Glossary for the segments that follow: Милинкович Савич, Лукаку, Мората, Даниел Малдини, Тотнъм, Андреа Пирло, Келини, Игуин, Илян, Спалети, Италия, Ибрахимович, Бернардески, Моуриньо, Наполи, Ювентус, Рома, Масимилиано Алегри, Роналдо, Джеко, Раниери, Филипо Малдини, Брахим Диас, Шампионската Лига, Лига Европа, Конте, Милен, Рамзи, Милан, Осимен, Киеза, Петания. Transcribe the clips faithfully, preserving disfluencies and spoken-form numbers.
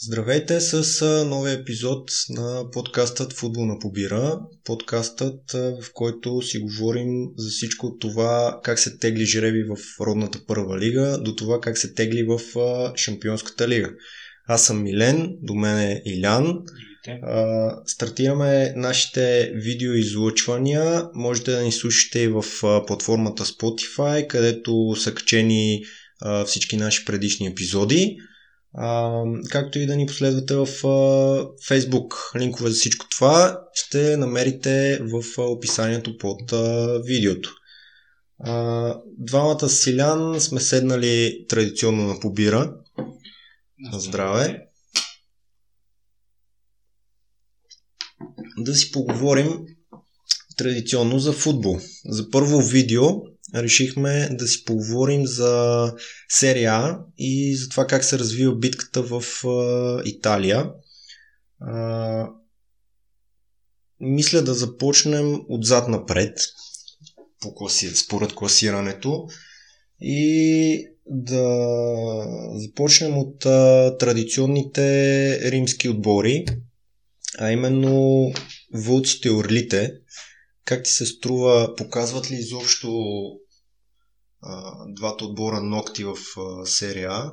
Здравейте с новия епизод на подкастът Футбол на побира. Подкастът, в който си говорим за всичко от това как се тегли жреби в родната първа лига, до това как се тегли в Шампионската лига. Аз съм Милен, до мен е Илян. А, стартираме нашите видеоизлъчвания. Можете да ни слушате и в платформата Spotify, където са качени а, всички наши предишни епизоди. А, както и да ни последвате в а, Facebook. Линкове за всичко това ще намерите в а, описанието под а, видеото. А, двамата с Илян сме седнали традиционно на побира. На здраве. Да си поговорим традиционно за футбол. За първо видео решихме да си поговорим за Серия А и за това как се развива битката в Италия. А, мисля да започнем отзад напред, по класи... според класирането, и да започнем от а, традиционните римски отбори, а именно вълците и орлите. Как ти се струва, показват ли изобщо а, двата отбора нокти в а, Серия А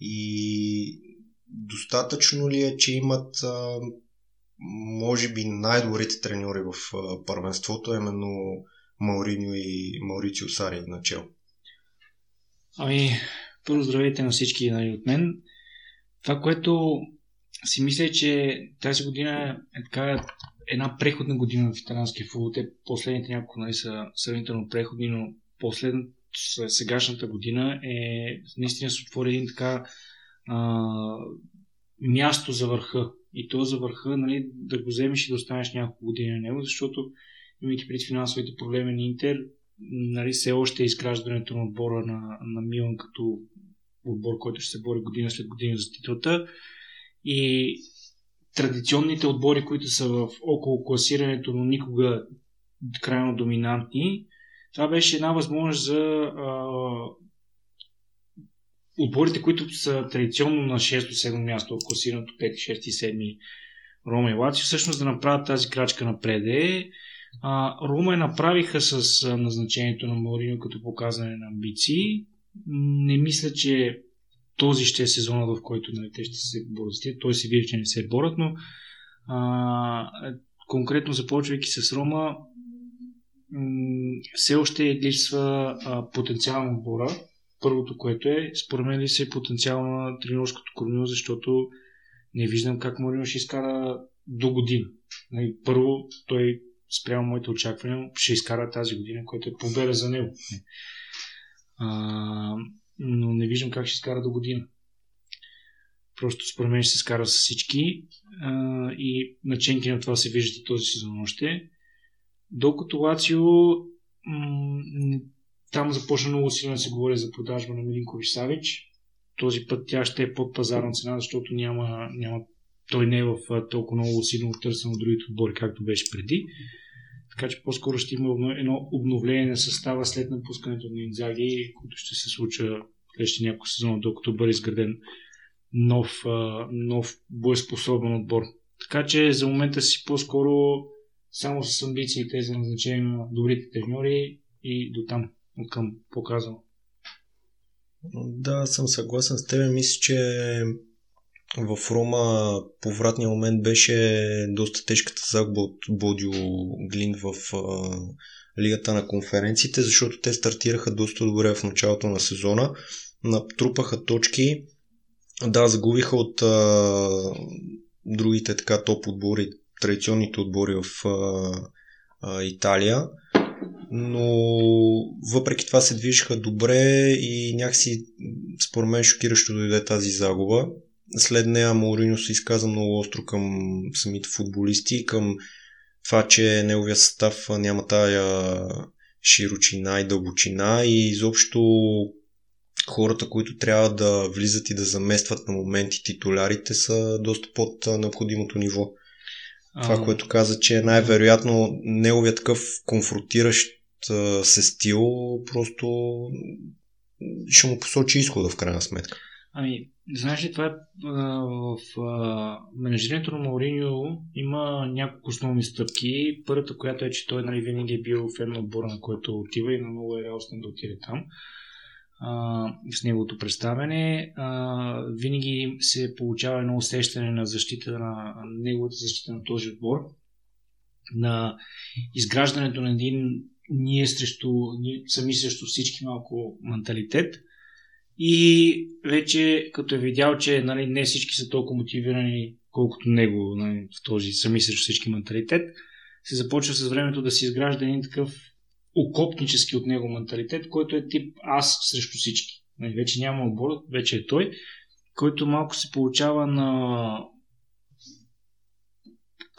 и достатъчно ли е, че имат а, може би най-добрите треньори в а, първенството, именно Моуриньо и Маурицио Сари начело? Ами, първо здравейте на всички, нали, от мен. Това, което си мисля, че тази година е така една преходна година в италианския футбол. Те последните няколко, нали, са сравнително преходни, но последната, сегашната година е наистина се отвори един така а, място за върха. И то за върха, нали, да го вземеш и да останеш няколко години на него, защото имайки пред финансовите проблеми на Интер, нали, все още е изграждането на отбора на, на Милан като отбор, който ще се бори година след година за титлата. И традиционните отбори, които са в около класирането, но никога крайно доминантни, това беше една възможност за а, отборите, които са традиционно на шесто-седмо място в класирането, пет, шест и седем, Рома и Лацио, всъщност да направят тази крачка напреде. А, Рома направиха с а, назначението на Моуриньо като показване на амбиции. Не мисля, че този ще е сезонът, в който, нали, те ще се борят. Той се вижда, че не се борят, но а, конкретно започвайки с Рома, м- все още липсва потенциална отбора. Първото, което е, според мен ли се потенциал на тренерското кормило, защото не виждам как Моуриньо ще изкара до година. Нали, първо, той спрямо моите очаквания ще изкара тази година, която е победа за него. А, но не виждам как ще изкара до година. Просто според мен ще се изкара с всички а, и начинки на това се виждат и този сезон още. Докато Лацио, м- там започна много силно да се говори за продажба на Милинкович Савич. Този път тя ще е под пазарна цена, защото няма, няма той не е в толкова много силно търсен от другите отбори, както беше преди. Така че по-скоро ще има едно обновление на състава след напускането на Индзаги, което ще се случва следващите няколко сезона, докато бъде изграден нов, нов боеспособен отбор. Така че за момента си по-скоро само с амбициите за назначение на добрите треньори и до там, към показано. Да, съм съгласен с тебе. Мисля, че в Рома повратния момент беше доста тежката загуба от Бодио Глин в а, Лигата на конференциите, защото те стартираха доста добре в началото на сезона, натрупаха точки, да, загубиха от а, другите така топ отбори, традиционните отбори в а, а, Италия, но въпреки това се движиха добре и някакси според мен шокиращо дойде тази загуба. След нея Моуриньо се изказа много остро към самите футболисти, към това, че неговия състав няма тая широчина и дълбочина и изобщо хората, които трябва да влизат и да заместват на моменти титулярите, са доста под необходимото ниво. Това, а... което каза, че най-вероятно неговия такъв конфронтиращ се стил просто ще му посочи изхода в крайна сметка. Ами, Знаеш ли, това е в менеджерението на Моуриньо има няколко основни стъпки. Първата, която е, че той нали, винаги е бил фен на отбора, на който отива и много е радостен да отиде там. А, с неговото представяне. А, винаги се получава едно усещане на защита на неговата защита на този отбор. На изграждането на един ние срещу, ние сами срещу всички малко менталитет. И вече като е видял, че нали, не всички са толкова мотивирани, колкото него нали, в този сами срещу всички менталитет, се започва с времето да се изгражда един такъв окопнически от него менталитет, който е тип аз срещу всички. Нали, вече няма отбора, вече е той, който малко се получава на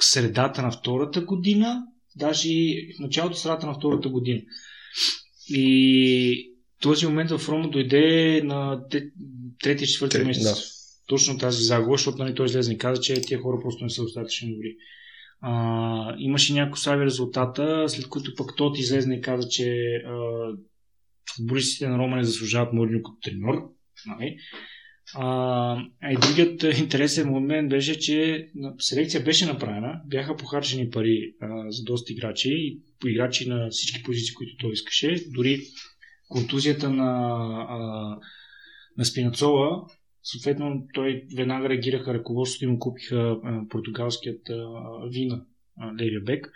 средата на втората година, даже и в началото средата на втората година. И този момент в Рома дойде на трети-четвърти месец. Да. Точно тази загуба, защото нали, той излезе и каза, че тия хора просто не са достатъчно добри. А, имаше някои слаби резултата, след които пък той излезе и каза, че футболистите на Рома не заслужават Моуриньо като треньор. Нали? А, а и другият интересен момент беше, че селекция беше направена, бяха похарчени пари а, за доста играчи и играчи на всички позиции, които той искаше. Дори контузията на, а, на Спинацола, съответно той веднага реагираха ръководството и му купиха а, португалският а, Вина, левия бек.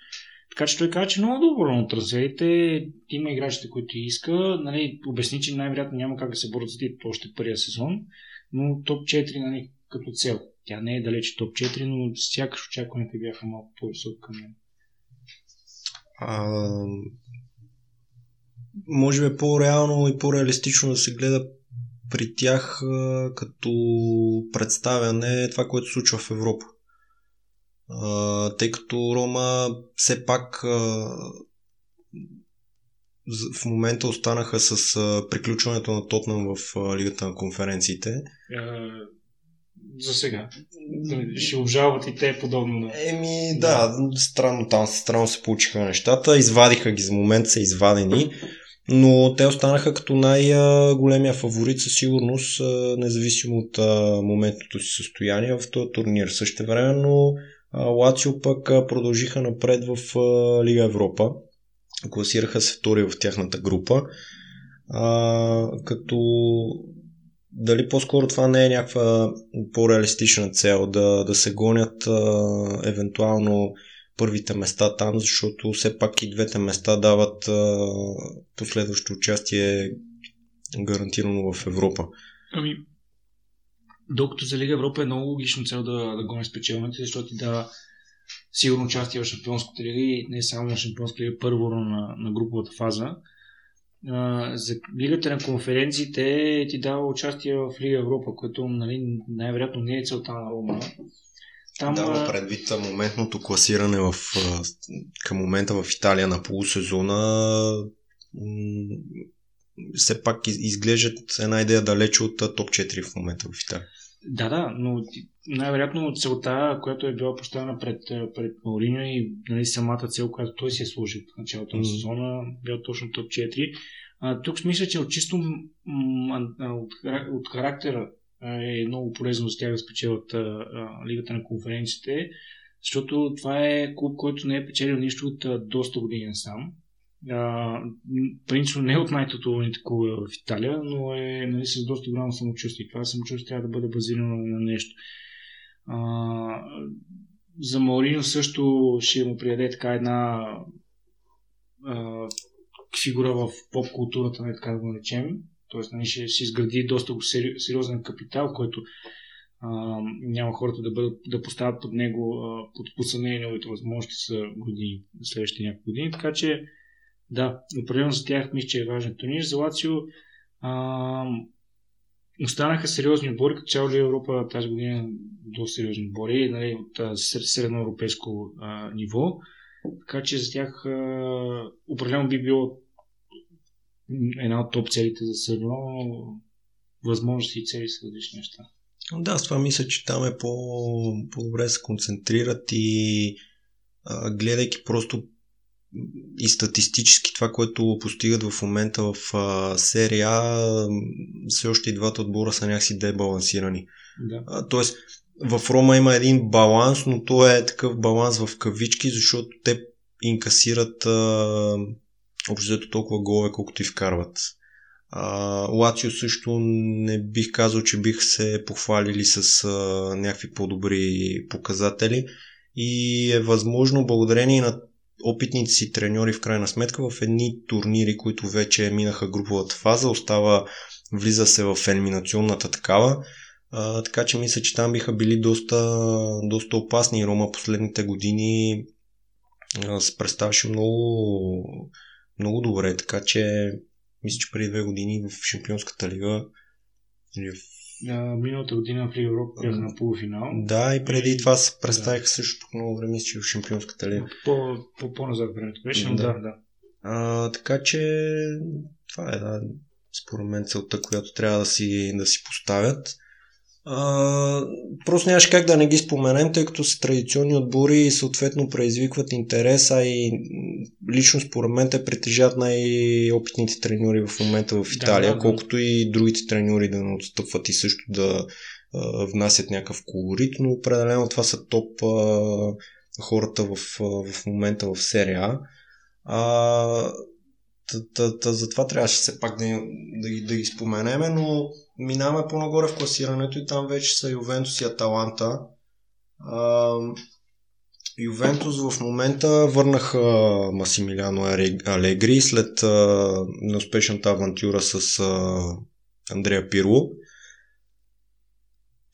Така че той каза, че много добро на трансферите, има играчите, които иска. Нали, обясни, че най-вероятно няма как да се борят за титлата още първия сезон, но топ четири нали, като цел. Тя не е далече топ четири, но сякаш очакваните бяха малко по-високи към мен. А... Може би е по-реално и по-реалистично да се гледа при тях а, като представяне това, което се случва в Европа. А, тъй като Рома все пак а, в момента останаха с а, приключването на Тотнъм в а, Лигата на конференциите. А, за сега. Ще обжалват и те подобно. Еми да, странно там странно се получиха нещата. Извадиха ги за момент, са извадени. Но те останаха като най-големия фаворит със сигурност, независимо от моментното си състояние в този турнир. Същевременно Лацио пък продължиха напред в Лига Европа. Класираха се втори в тяхната група. А, като дали по-скоро това не е някаква по-реалистична цел да, да се гонят а, евентуално първите места там, защото все пак и двете места дават а, последващо участие гарантирано в Европа. Ами, докато за Лига Европа е много логично цел да, да гонят спечелването, защото да сигурно участие в Шампионската лига и не само в Шампионската лига, първо на, на груповата фаза. Uh, за Лигата на конференциите ти дава участие в Лига Европа, което нали, най-вероятно не е целта на Рома. Там, да, предвид моментното класиране в, към момента в Италия на полусезона м- все пак из- изглеждат една идея далече от топ четири в момента в Италия. Да, да, но най-вероятно целта, която е била поставена пред, пред Моуриньо и нали, самата цел, която той си е служил в началото на сезона, била точно топ четири. А, тук мисля, че от чисто м- от, от характера е много полезно за тях да спечелят Лигата на конференциите, защото това е клуб, който не е печелил нищо от а, доста години насам. Принципно не е от най-титулованите клубове в Италия, но е нали, с доста голямо самочувствие. Това самочувствие трябва да бъде базирано на нещо. А, за Моуриньо също ще му приеде така една а, фигура в поп-културата, не така да го речем. Тоест нали, ще се изгради доста сериозен капитал, който а, няма хората да, бъдат, да поставят под него подпусане неговите възможности за години, следващите няколко години. Така че да, определено за тях мисля, че е важен турнир. За Лацио а, останаха сериозни отбори, като цяло Лига Европа тази година до сериозни отбори, нали, от средноевропейско а, ниво. Така че за тях а, определено би било една от топ целите за сърно, възможности и цели са различни неща. Да, с това мисля, че там е по- по-добре да се концентрират и а, гледайки просто и статистически това, което постигат в момента в а, серия А, все още и двата отбора са някакси дебалансирани. Да. А, тоест, в Рома има един баланс, но то е такъв баланс в кавички, защото те инкасират а, общото толкова голове, колкото и вкарват. А, Лацио също не бих казал, че бих се похвалили с а, някакви по-добри показатели и е възможно благодарение на опитните си треньори в крайна сметка в едни турнири, които вече минаха груповата фаза, остава, влиза се в елиминационната такава, а, така че мисля, че там биха били доста, доста опасни. Рома последните години а, се представяше много, много добре, така че мисля, че преди две години в Шампионската лига или в миналата година в Лига Европа бяха на полуфинал. Да, и преди това се представих да. също много време, че в Шампионската лига. По-назад времето беше, но да, да. А, така че това е, да, според мен целта, която трябва да си, да си поставят. А, просто нямаше как да не ги споменем, тъй като са традиционни отбори съответно предизвикват интерес, а и лично според мен те притежават най-опитните треньори в момента в Италия, да, да, колкото да. и другите треньори да не отстъпват и също да а, внасят някакъв колорит, но определено това са топ а, хората в, а, в момента в серия А. А затова трябваше все пак да, да, да ги споменеме, но минаваме по-нагоре в класирането и там вече са Ювентус и Аталанта. А, Ювентус в момента върнаха Масимилиано Алегри след а, неуспешната авантюра с а, Андреа Пирло.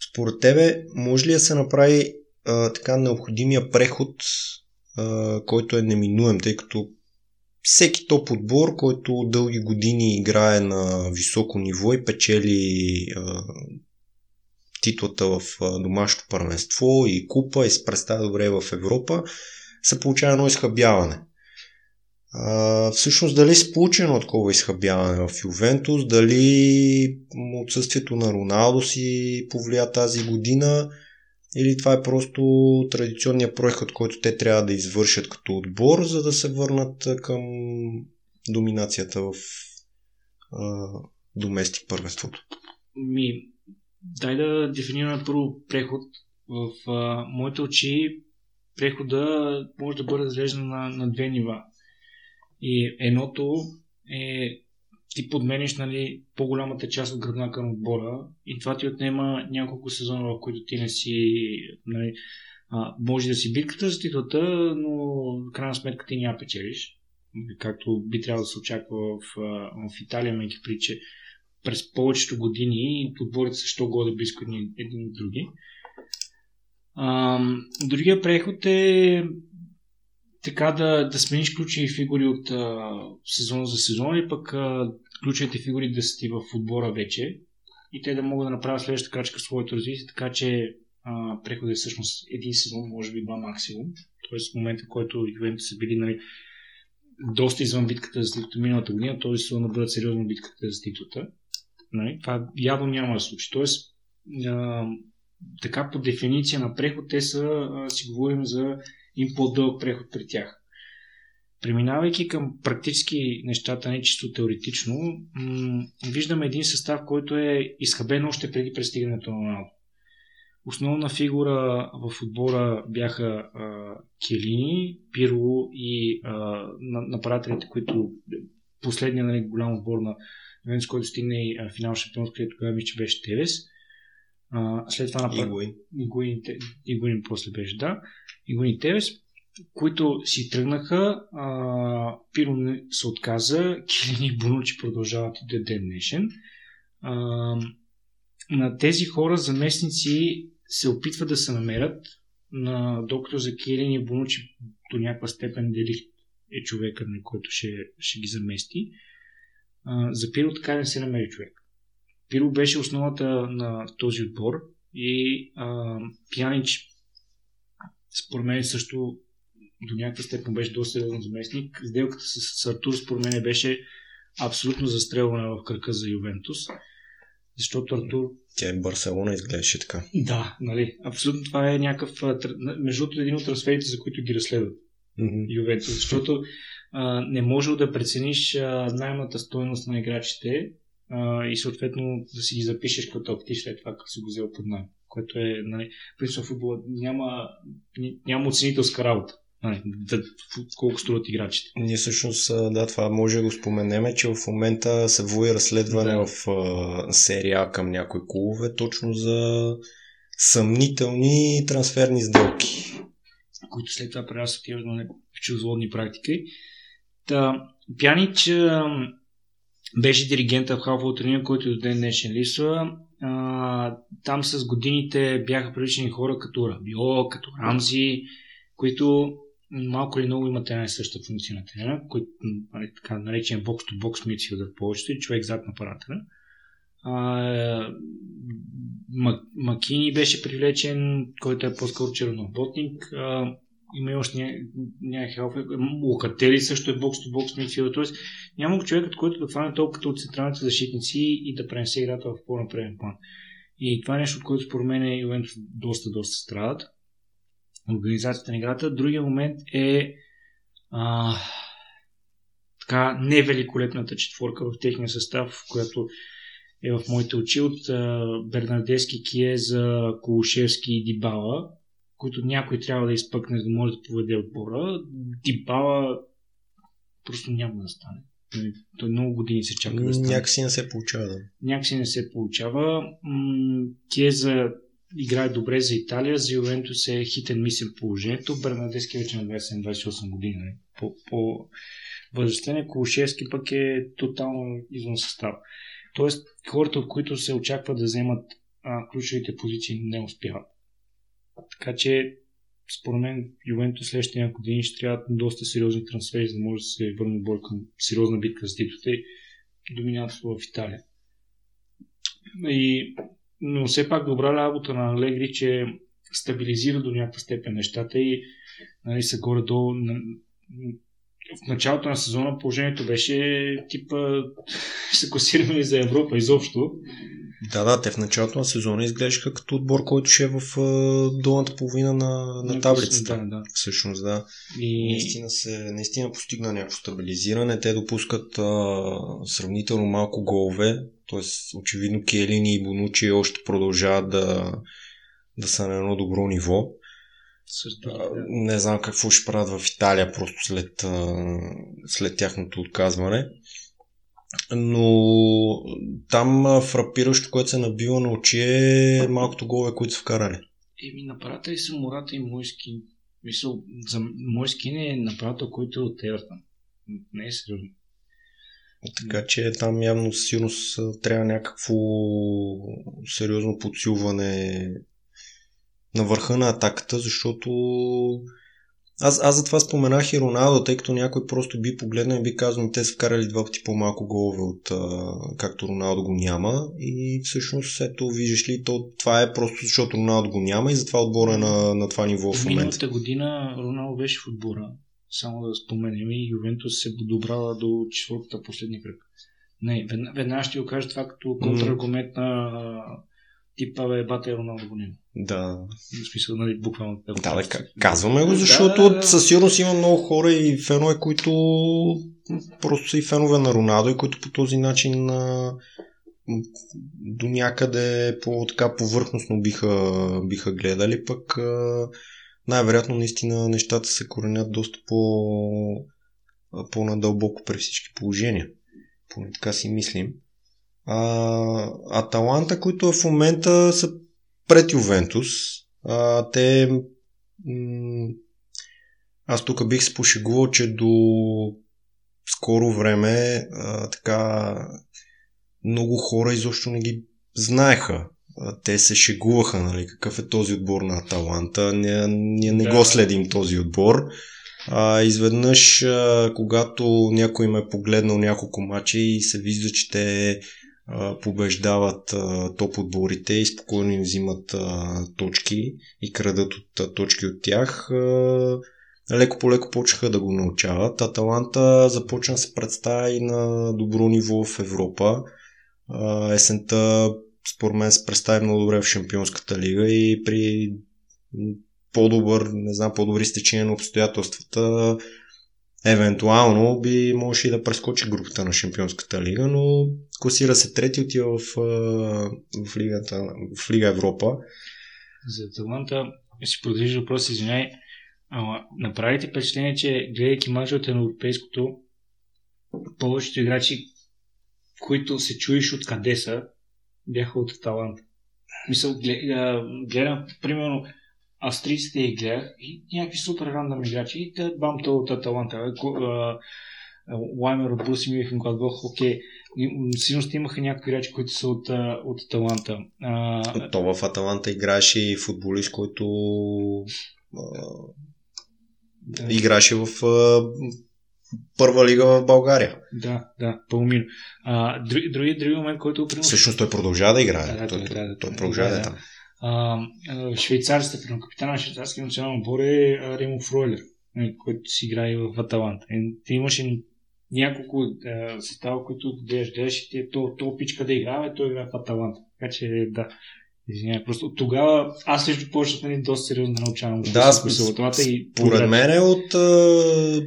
Според тебе, може ли да се направи а, така необходимия преход, а, който е неминуем, тъй като всеки топ отбор, който дълги години играе на високо ниво и печели а, титлата в домашното първенство и купа и се представя добре в Европа, се получава едно изхабяване. А, всъщност дали се получи едно такова изхабяване в Ювентус, дали отсъствието на Роналдо си повлия тази година, или това е просто традиционният проект, който те трябва да извършат като отбор, за да се върнат към доминацията в а, домести първенството? Ми, дай да дефинираме първо преход. В а, моите очи прехода може да бъде разглеждан на, на две нива. И едното е ти подмениш, нали, по-голямата част от гръбнака на отбора и това ти отнема няколко сезона, в които ти не си, нали, а, може да си битката за титлата, но в крайна сметка ти няма печелиш, както би трябвало да се очаква в, в Италия, меки приче през повечето години отборите са що годе близко едни, едни други. А, другия преход е така да, да смениш ключови фигури от а, сезон за сезон и пък а, ключовите фигури да са ти в отбора вече и те да могат да направят следващата крачка в своето развитие, така че а, преходът е всъщност един сезон, може би два максимум. Тоест в момента, в който Ювентус са били, нали, доста извън битката за титлата миналата година, този сезон да бъдат сериозно битката за титлата. Нали? Това явно няма да случи. Тоест а, така по дефиниция на преход те са, а, си говорим за им по-дълъг преход при тях. Преминавайки към практически нещата, не чисто теоретично, м- виждаме един състав, който е изхабен още преди пристигането на Роналдо. Основна фигура в отбора бяха а, Келини, Пирло и а, нападателите, които последния, нали, голям отбор на Ювентус, който стигна и а, финал шампионско, където тогава мисля, че беше Тевес. А, след това напад... Игуин. Игуин, Игуин после беше, да. Игуин и Тевес, които си тръгнаха. А, Пирло се отказа. Келини и Бонучи продължават и до ден днешен. А, на тези хора заместници се опитват да се намерят. На докато за Келини и Бонучи до някаква степен дели е човека, на който ще, ще ги замести. А, за Пирло така не се намери човек. Пирло беше основата на този отбор и а, Пянич според мен също до някаква степен беше доста сериозен заместник. Сделката с, с Артур според мен беше абсолютно застрелване в кръка за Ювентус, защото Артур... Тя и Барселона изглеждаше така. Да, нали, абсолютно това е някакъв... Между един от трансферите, за които ги разследват. mm-hmm. Ювентус, защото а, не можел да прецениш а, наемната стойност на играчите а, и съответно да си ги запишеш като актив след това, като си го взел под найм, което е, нали, принцип на футбола няма, няма оценителска работа. А, да, колко струват играчите. Ние всъщност, да, това може да го споменеме, че в момента се води разследване да. в а, серия А към някои клубове, точно за съмнителни трансферни сделки, които след това прерастват отиват на чуждоволни практики. Та, Пянич а, беше диригента в халфовата линия, който до ден днешен липсва. А, там с годините бяха привличани хора като Рабио, като Рамзи, които малко или много имат една и съща функция на терена, който е така наречен бокс-то-бокс мидфилдър в повечето и човек зад на парата. Макини беше привлечен, който е по-скоро черноботник. Има и още някакъв хелф. Лукатели също е бокс-то-бокс мидфилдър. Тоест няма човекът, който да хване толкова от централните защитници и да пренесе играта в по-напреден план. И това е нещо, от което според мен е Ювентус доста, доста страдат. Организацията на играта. Другия момент е а, така невеликолепната четворка в техния състав, която е в моите очи от а, Бернардески, Киеза, Колушевски и Дибала, които някой трябва да изпъкне, за да може да поведе отбора. Дибала просто няма да стане. Той много години се чака да стане. Някакси не се получава. Да. Някакси не се получава. М- Киеза играе добре за Италия, за Ювентус е хитен мисъл положението. Бернардески вече на двадесет и седем двадесет и осем години, по-възрастен. Колушевски пък е тотално извън състав. Тоест, хората, от които се очаква да вземат а, ключовите позиции, не успяват. Така че, според мен, Ювентус следващите няколко години ще трябват доста сериозни трансфери, за да може да се върне бой към сериозна битка с титлите и доминантство в Италия. И но все пак добра работа на Алегри, че стабилизира до някаква степен нещата и, нали, са горе-долу. В началото на сезона положението беше типа се класираме за Европа изобщо. Да, да, те в началото на сезона изглеждаха като отбор, който ще е в долната половина на, на таблицата. Да, да. Всъщност, да. И... Наистина, се, наистина постигна някакво стабилизиране. Те допускат а, сравнително малко голове. Тоест, очевидно, Келини и Бонучи още продължават да, да са на едно добро ниво. Също, да. Не знам какво ще правят в Италия просто след, след тяхното отказване. Но там фрапиращо, което се набива на очи е малкото голове, които са вкарали. Еми, направата и са Мората и Мойски. Мисъл, за Мойски не е направата, който е от Евертън. Не е сериозно. Така че там явно със сигурност трябва някакво сериозно подсилване на върха на атаката, защото аз, аз затова споменах и Роналдо, тъй като някой просто би погледнал и би казал, те са вкарали два пъти по-малко голове от както Роналдо го няма и всъщност ето виждаш ли, то, това е просто защото Роналдо го няма и затова отбора е на, на това ниво в момента. Миналата година Роналдо беше в отбора. Само да споменем, и Ювентус се подобрява до четвъртата последния кръг. Не, веднага ще го кажа това като контраргумент на типа бе, бата е Роналдо го няма. Да. В смисъл, нали, буквално. Да, да, казваме го, защото да, да, да. Със сигурност има много хора и фенове, които просто са и фенове на Роналдо и които по този начин до някъде по така повърхностно биха, биха гледали, пък най-вероятно наистина нещата се коренят доста по, по-надълбоко при всички положения. Поне така си мислим. А, Аталанта, които в момента са пред Ювентус, а, те... М- аз тук бих се пошегувал, че до скоро време а, така много хора изобщо не ги знаеха. Те се шегуваха, нали, какъв е този отбор на Аталанта, ние не, не да. го следим този отбор. А, изведнъж, а, когато някой ме е погледнал няколко мача и се вижда, че те а, побеждават а, топ отборите и спокойно им взимат а, точки и крадат от, а, точки от тях, а, леко по-леко почнаха да го научават. Аталанта започна да се представя и на добро ниво в Европа. А, есента според мен се представи много добре в Шампионската лига и при по-добър, не знам, по-добри стечения на обстоятелствата, евентуално би можеше и да прескочи групата на Шампионската лига, но класира се трети, отива в, в, лигата, в Лига Европа. За Аталанта си продължи въпрос, извиняй, направите впечатление, че гледайки мачовете на европейското, повечето играчи, които се чуеш от къде са, бяха от Аталанта. Мисъл, гледам, примерно, австрийците и гледах и някакви супер рандъм играчи и да бам това от Аталанта. Лаймер от Бруси Мюнхен, когато бях, окей, сигурно ще имаха някакви играчи, които са от, от Аталанта. А... То в Аталанта играеше и футболист, който а... да. играше в а... първа лига в България. Да, да, Пълмин. Други, други, други момент, който... Примус... Всъщност той продължава да играе. Да, да, той, да, той, да, той продължава да е да. там. Швейцарците, капитана на швейцарския национален отбор е Ремо Фройлер, който си играе в Аталанта. Ти имаше няколко състава, които гледаш, гледаш и ти е то, то пичка да играе, той играе в Аталанта. Така че да, извинявай, просто от тогава аз лично почнах нали, доста сериозно да научавам. Да, според мен е от,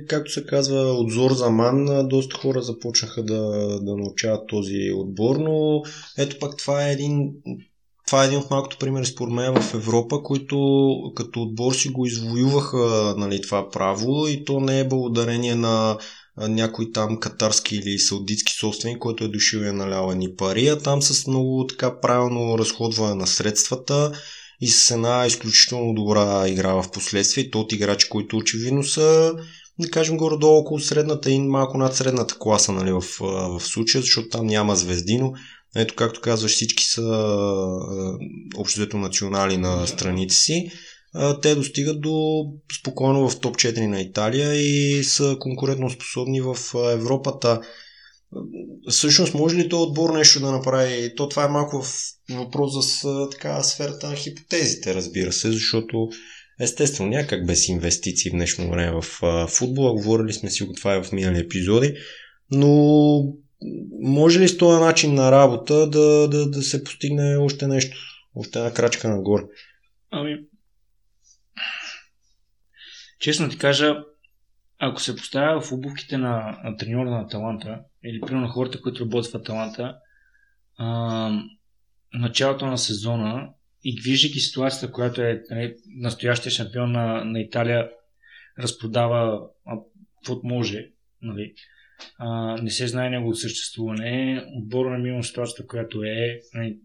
както се казва, от зор за ман, доста хора започнаха да, да научават този отбор, но ето пак това е един... Това е един от малкото примери според мен в Европа, които като отбор си го извоюваха нали, това право и то не е благодарение на някой там катарски или саудитски собственик, който е дошил и налял едни пари, а там с много така правилно разходване на средствата и с една изключително добра игра в последствие. То от играчи, които очевидно са, да кажем горе-долу около средната и малко над средната класа нали, в, в случая, защото там няма звезди, но ето, както казваш, всички са общото национали на страните си. Те достигат до спокойно в топ четири на Италия и са конкурентно способни в Европата. Всъщност, може ли този отбор нещо да направи? То това е малко въпрос за така, сферата на хипотезите, разбира се, защото естествено някак без инвестиции в днешно време в футбола. Говорили сме си го това и в минали епизоди, но... Може ли с този начин на работа да, да, да се постигне още нещо, още една крачка нагоре? Ами, честно ти кажа, ако се поставя в обувките на, на треньора на Аталанта, или примерно на хората, които работят в Аталанта, а, началото на сезона и виждайки ситуацията, която е настоящия шампион на, на Италия, разпродава каквото може, нали? Uh, не се знае неговото съществуване, отбора на Милан ситуацията, която е не,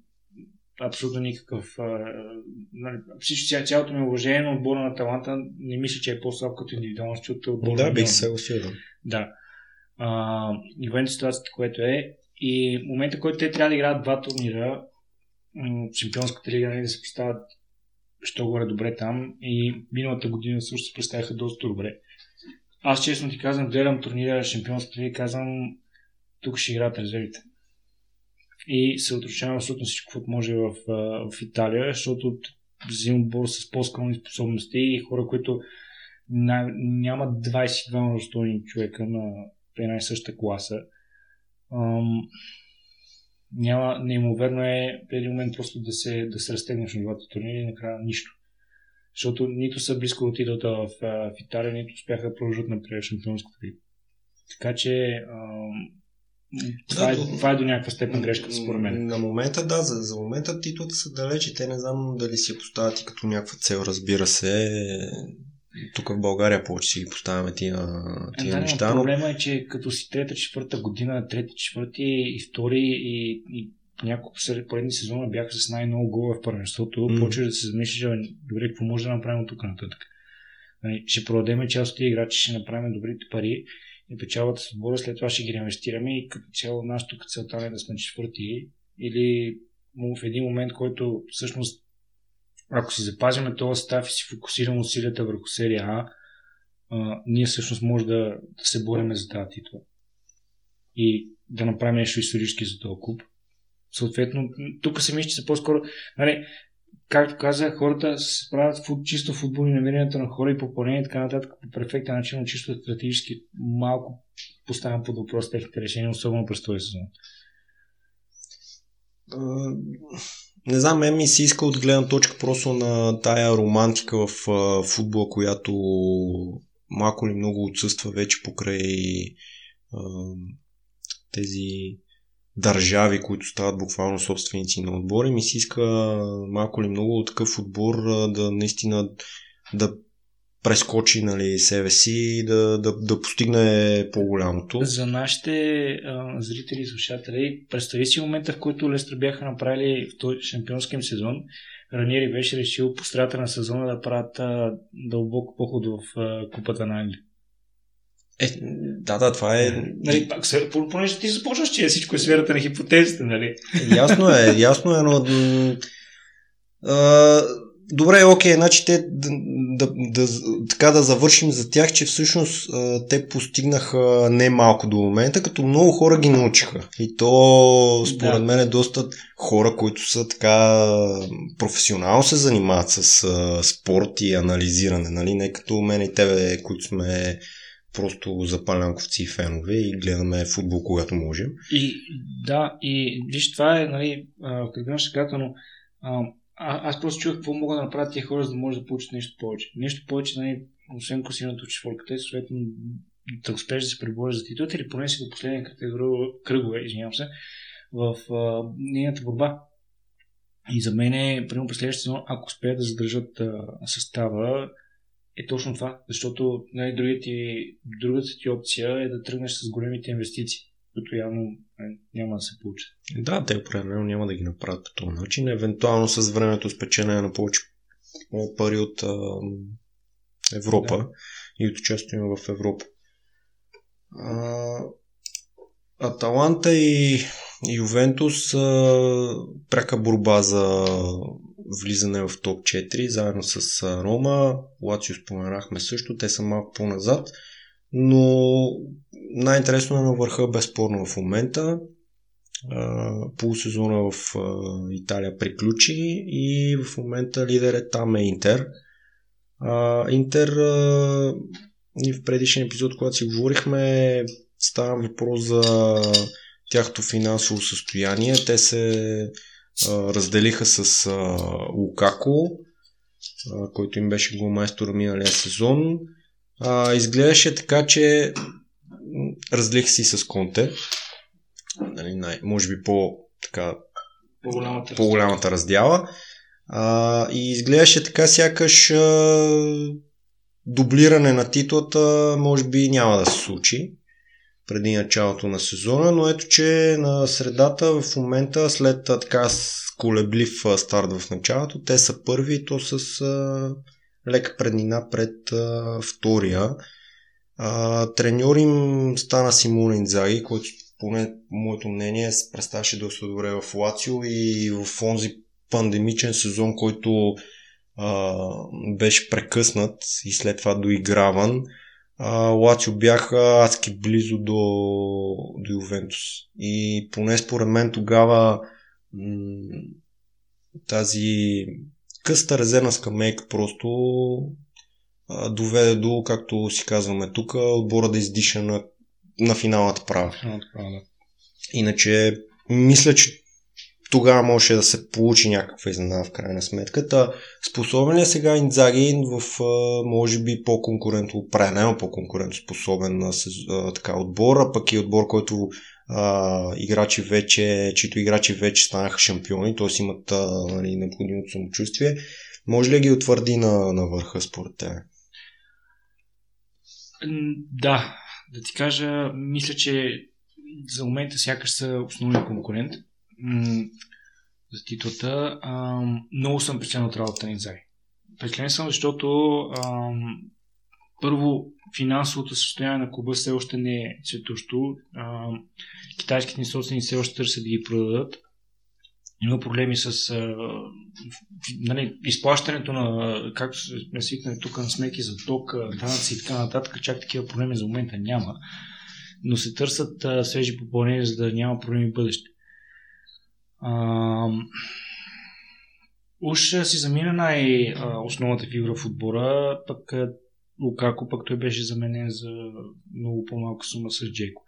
абсолютно никакъв uh, нали, всичко, цялото ми уважение на отбора на Аталанта не мисля, че е по-слаб като индивидуалност от отбора да, на Милан. Да, бих се усилил. Да. Uh, и вен ситуацията, която е и момента, който те трябва да играят два турнира от Шампионската лига, нали, да се представят що горе добре там и миналата година също се представяха доста добре. Аз честно ти казвам, гледам турнира Шампионската лига и казвам, тук ще играят резервите. И се отручавам абсолютно всичко, което може в, в Италия, защото взимам отбор с по-скромни способности и хора, които нямат двадесет и двама достойни човека на една и съща класа. Ам, няма, неимоверно е в един момент просто да се, да се разтегнеш на двата турнира и накрая нищо. Защото нито са близко отидота в, в Италия, нито успяха да продължат на Шампионската лига. Така че ам, това, да, е, това е до някаква степен грешката според мен. На момента да, за, за момента титлата са далечи. Те не знам дали си я поставят и като някаква цел, разбира се. Тук в България повече си ги поставяме тия, тия да, неща. Но... Проблема е, че като си трета-четвърта година, трети-четвърти и втори и, и няколко поредни сезона бяха с най-много гола в първенството, mm. почваш да се замислиш, добре, какво може да направим тук нататък. Ще продадем част от тия играчи, ще направим добрите пари и печалбата с отбора, след това ще ги реинвестираме и като цяло нашето целта е да сме четвърти или в един момент, който всъщност ако си запазиме този став и си фокусираме усилията върху серия А, а ние всъщност може да, да се борим за тази титла и да направим нещо исторически за този клуб. Съответно, тук се мисля, че са по-скоро, нали, както казах, хората се правят фут, чисто футбол и намеренията на хора и попълнение и така нататък по перфектен начин, но чисто стратегически малко поставям под въпрос техните решения, особено през този сезон. Не знам, мен ми се иска от гледна точка просто на тая романтика в а, футбола, която малко ли много отсъства вече покрай а, тези държави, които стават буквално собственици на отбори. Ми се иска малко ли много такъв отбор да наистина да прескочи, нали, себе си и да, да, да постигне по-голямото. За нашите а, зрители и слушатели, представи си момента, в който Лестър бяха направили в този шампионски им сезон. Раниери беше решил по средата на сезона да правят а, дълбоко поход в а, Купата на Англия. Е, да, да, това е... Нали, пак, понеже ти започваш, че всичко е сферата на хипотезите, нали? Ясно е, ясно е, но... А, добре, окей, значи те, да, да, да, така да завършим за тях, че всъщност те постигнаха не малко до момента, като много хора ги научиха. И то, според да. мен, е доста хора, които са така професионално се занимават с спорт и анализиране, нали? Не като мен и тебе, които сме... просто запалянковци и фенове и гледаме футбол, когато можем. И, да, и виж, това е, нали, кръгна шегата, но а, аз просто чух какво мога да направя тия хора, за да може да получат нещо повече. Нещо повече, нали, освен класирането в четворката, съответно да успеш да се пребориш за титлата или поне си до последния кръгове, извинявам се, в а, нейната борба. И за мен е, примерно през следващия сезон, ако успеят да задържат а, състава, е точно това, защото най-другата ти опция е да тръгнеш с големите инвестиции, които явно няма да се получат. Да, те определено няма да ги направят по този начин. Евентуално с времето спечене на повече пари от а, Европа да. и от участие в Европа. А, Аталанта и Ювентус а, пряка борба за влизане в топ четири, заедно с Рома. Лацио споменахме също, те са малко по-назад, но най-интересно е на върха безспорно в момента. Полусезона в Италия приключи и в момента лидерът там е Интер. Интер, и в предишния епизод, когато си говорихме, става въпрос за тяхто финансово състояние. Те се разделиха с а, Лукаку, а, който им беше голмайстор миналия сезон. А, изглеждаше така, че разделиха си с Конте. Нали, най- може би по, така, по-голямата, по-голямата раздяла. А, и изглеждаше така, сякаш а, дублиране на титлата може би няма да се случи преди началото на сезона, но ето, че на средата в момента, след така колеблив старт в началото, те са първи и то с а, лека преднина пред а, втория. А, треньор им стана Симоне Индзаги, който поне моето мнение се представяше доста добре в Лацио и в онзи пандемичен сезон, който а, беше прекъснат и след това доиграван. Лацио бяха адски близо до, до Ювентус и поне според мен тогава м- тази къста резервна скамейка просто а, доведе до, както си казваме тук, отбора да издиша на, на финалната права. Иначе мисля, че тогава може да се получи някаква изненада в крайна сметка. Та, способен е сега Индзаги в може би по-конкурентно, правилно по-конкурентоспособен така отбора, пък и отбор, който а, играчи вече, чието играчи вече станаха шампиони, т.е. имат а, нали, необходимото самочувствие. Може ли ги утвърди на, на върха според те? Да, да ти кажа, мисля, че за момента сякаш са основен конкурент за титлата. Ам, много съм впечатлен от работата на Индзаги. Впечатлен съм, защото ам, първо финансовото състояние на клуба все още не е цветущо. Ам, китайските ни собственици все още търсят да ги продадат. Има проблеми с а, нали, изплащането на, както сме свикнали тук, на сметки за ток, данъци и така нататък. Чак такива проблеми за момента няма. Но се търсят а, свежи попълнения, за да няма проблеми в бъдеще. Uh, уж си замина най-основната фигура в отбора, пък Лукако, пък той беше заменен за много по-малка сума с Джеко.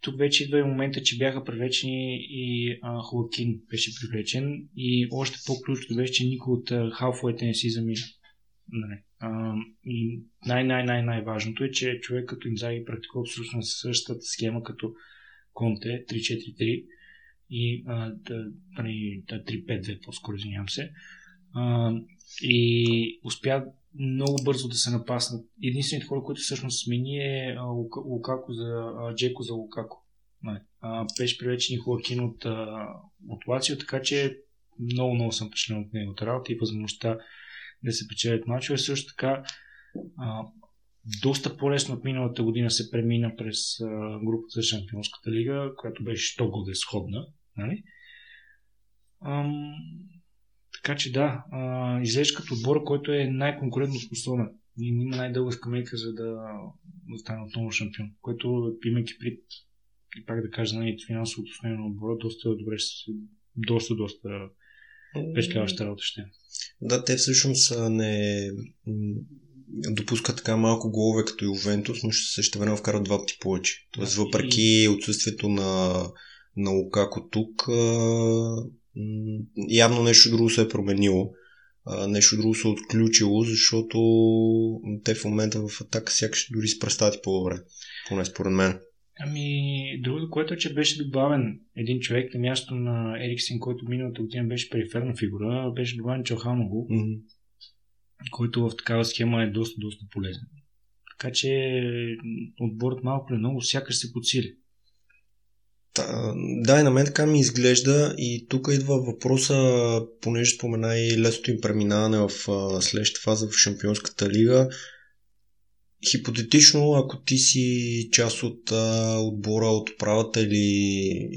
Тук вече идва и момента, че бяха привлечени и а, Хоакин беше привлечен и още по-ключото беше, че никой от халфовете не си замина. Нали. А, и най-най-най-най-важното е, че човек като Индзаги практикува абсолютно същата схема като Конте, три четири три и а, да, да, три пет две по-скоро, извинявам се. А, и успя много бързо да се напаснат. Единствените хора, които всъщност смени е Лукаку за Джеко за Лукаку. Беше привлечен и Хоакин от, от Лацио, така че много много съм впечатлен от неговата работа и възможността да се печелят мачове. Също така а, доста по-лесно от миналата година се премина през а, групата за Шампионската лига, която беше тоголде сходна. Нали? Ам... Така че да, излезе като отбор, който е най-конкурентно способен и има най-дълга скамейка, за да стане отново шампион, което имайки пред, и пак да кажа, финансовото състояние на отбора, доста добре, доста, доста впечатляваща работа ще е. Да, те всъщност не допускат така малко голове като Ювентус, но ще същевременно вкарат два пъти повече. Тоест, да, въпреки и... отсъствието на, на Лукако тук, явно нещо друго се е променило, нещо друго се е отключило, защото те в момента в атака сякаш дори се представят по-добре, поне според мен. Ами, другото, което е, че беше добавен един човек на място на Ериксен, който миналата година беше периферна фигура, беше добавен Чалханоглу, mm-hmm. който в такава схема е доста, доста полезен. Така че отборът малко или много сякаш се подсили. Да, и на мен така ми изглежда и тук идва въпроса, понеже спомена и лесното им преминаване в следващата фаза в Шампионската лига. Хипотетично, ако ти си част от а, отбора, от управата или,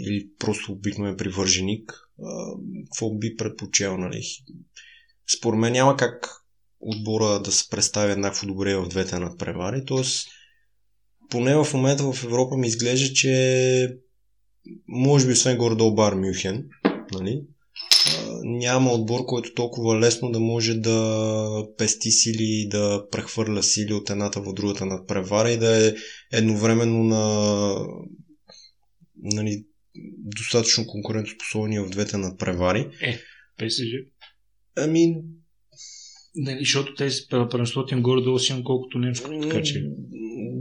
или просто обикновен привърженик, а, какво би предпочел, нали? Според мен няма как отбора да се представи еднакво добре в двете надпревари, т.е. поне в момента в Европа ми изглежда, че може би освен горе-долу Бар Мюнхен, нали? Няма отбор, който толкова лесно да може да пести сили и да прехвърля сили от едната в другата надпревара и да е едновременно на, нали, достатъчно конкурентоспособни в двете надпревари. Е, ПСЖ. Ами... Нали, защото тези първенството им горе-долу си, колкото немското, така че...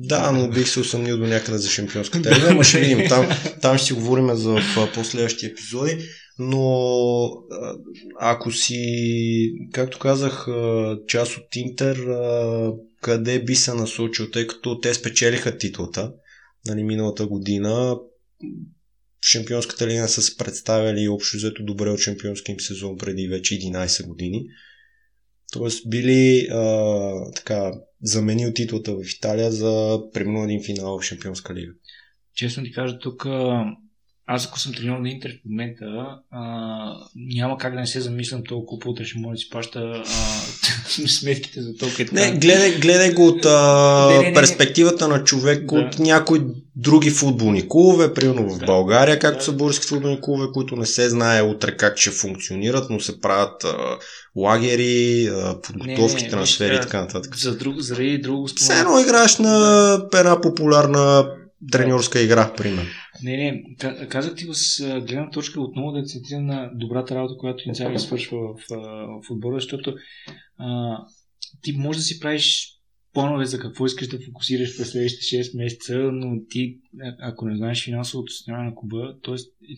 Да, но бих се усъмнил до някъде за Шампионската лига, ама ще видим. Там, там ще си говорим за последващи епизоди, но ако си, както казах, част от Интер, къде би се насочил, тъй като те спечелиха титлата, нали, миналата година, Шампионската лига са се представили общо взето добре от шампионския им сезон преди вече единайсет години. Тоест били а, така, заменил титлата в Италия за примерно един финал в Шампионска лига. Честно ти кажа, тук аз ако съм треньор на Интер в момента, а, няма как да не се замислям толкова по-утре, ще може да си паща а, сметките за толкова и така. Не, гледай, гледай го от а, не, не, не, перспективата на човек, да, от някои други футболни клубове, примерно в да, България, както да, са български футболни клубове, които не се знае утре как ще функционират, но се правят а, лагери, а, подготовки, не, не, трансфери и така нататък. За друг, заради друго спомена. Все едно играеш на една популярна треньорска игра, примерно. Не, не, казах ти го с гледна точка отново да цитирам на добрата работа, която Индзаги свършва в, в отбора, защото а, ти можеш да си правиш планове за какво искаш да фокусираш през следващите шест месеца, но ти, ако не знаеш финансовото състояние на клуба, т.е.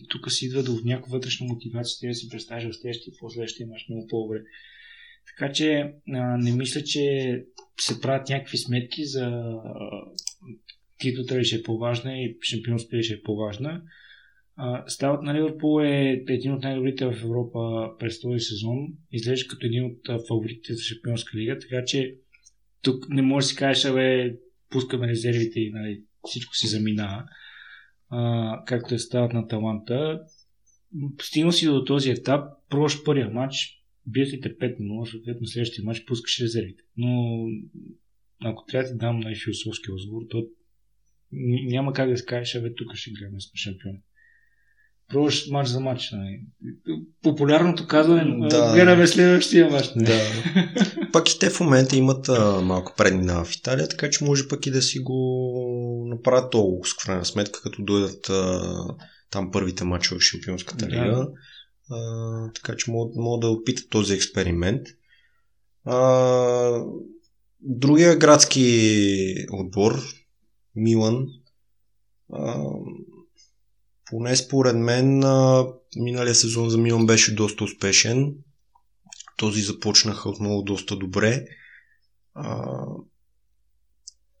тук си идва до някаква вътрешна мотивация, ти да си представиш в следващия и последващия имаш много по-добре. Така че а, не мисля, че се правят някакви сметки за... А, титлата ли ще е по-важна и шампионството ли ще е по-важна. Ставът на Ливърпул е един от най-добрите в Европа през този сезон. Изглежда като един от фаворитите за Шампионска лига, така че тук не може да си кажеш, абе, пускаме резервите и, нали, всичко си заминава, а, както е стават на Аталанта. Стигнал си до този етап, прош първия матч, биетлите пет нула, съответно следващия матч пускаш резервите. Но ако трябва да дам най-философски отговор, то няма как да се кажеш, абе, тук ще гледаме сме шампиони. Пробваш мач за мач. Не? Популярното казване, да, гледаме следващия мач. Да. Пак и те в момента имат а, малко преднина в Италия, така че може пък и да си го направят този лукс, в крайна сметка, като дойдат а, там първите матчове в Шампионската лига. А, така че могат, могат да опитат този експеримент. А, другия градски отбор, Милан, а, поне според мен а, миналия сезон за Милан беше доста успешен. Този започнаха отново доста добре. А,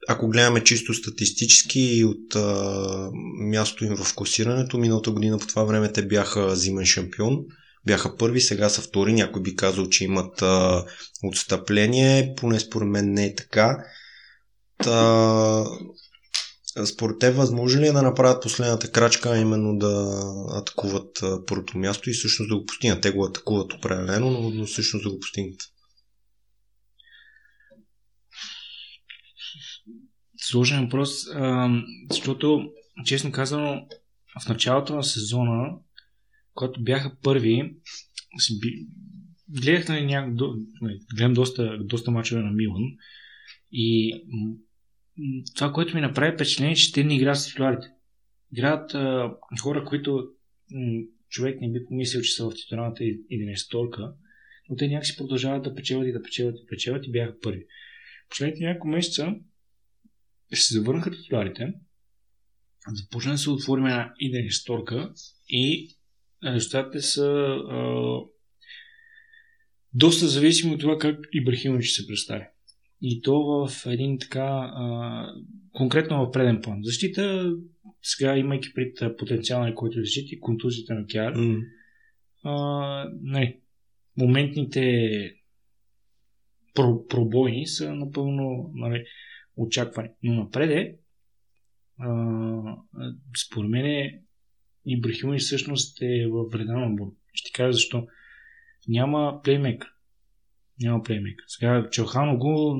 ако гледаме чисто статистически от а, място им в класирането, миналата година по това време те бяха зимен шампион. Бяха първи, сега са втори. Някой би казал, че имат а, отстъпление. Поне според мен не е така. Та, според те възможно ли е да направят последната крачка, именно да атакуват а, първото място и всъщност да го постигнат? Те го атакуват определено, но, но всъщност да го постигнат. Сложен въпрос, а, защото честно казано в началото на сезона, когато бяха първи, гледах на няко... гледам доста, доста мачове на Милан и това, което ми направи впечатление, че те не играят с титулярите. Играят а, хора, които м- човек не би помислил, че са в титулярната единайсеторка, но те някакси продължават да печелят и да печелят и печелят и бяха първи. Последните няколко месеца ще се завърнаха титулярите, започна да се отворим една единайсеторка и резултатите са а, доста зависими от това как Ибрахимович се представи. И то в един така а, конкретно в преден план. Защита, сега имайки пред потенциалния, който е защити, контузията на Кяр, mm. а, не, моментните пробои са напълно нали, очаквани. Но напреде, а, според мен Ибрахимович всъщност е във вреда на отбора. Ще кажа защо. Няма плеймейкър. Няма плеймейкър. Сега Челхано го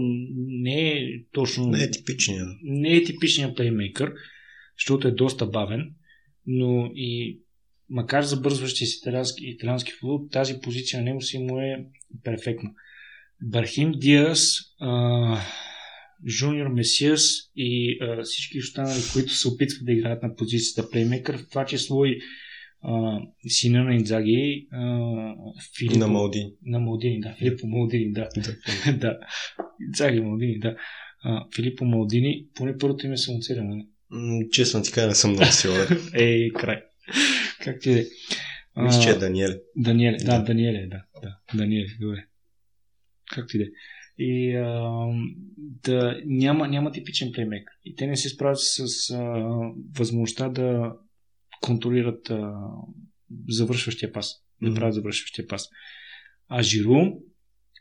не е точно... Не е типичният. Не е типичният плеймейкър, защото е доста бавен, но и макар забързващи си италиански футбол, тази позиция на него си му е перфектна. Бархим Диас, а, Жуниор Месиас и а, всички останали, които се опитват да играят на позицията плеймейкър, в това число и Uh, сина на Индзаги, uh, Филипо... на Малдини. На Малдини, да. Филипо Малдини, да. да. Индзаги Малдини, да. Uh, Филипо Малдини, поне първото име съм оцелен. Mm, честно ти кажа, не съм много сигурен. Ей, край. Как ти е? Uh, Мисля, че е Даниел. Даниел, да, да. Даниел е, да. да. Даниел, добре. Как ти е? И uh, да, няма, няма типичен плеймейкър. И те не се справят с uh, възможността да контролират а, завършващия пас. Mm-hmm. Да правят завършващия пас. А Жиру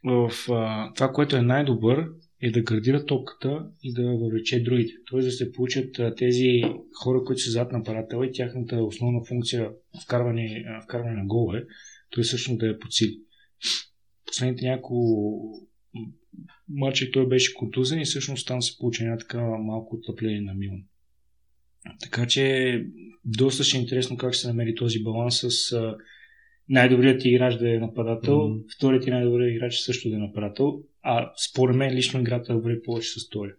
в а, това, което е най-добър, е да градира топката и да въвлече другите. Тоест да се получат а, тези хора, които са зад нападателя и тяхната основна функция вкарване, а, вкарване на голове, той всъщност да я подсили. Последните няколко мача той беше контузен и всъщност там се получи една такава малко отъпление на Милан. Така че доста ще е интересно как ще се намери този баланс с а, най-добрият играч да е нападател, mm-hmm. вторият и най-добрият играч също да е нападател, а според мен лично играта добре повече с този.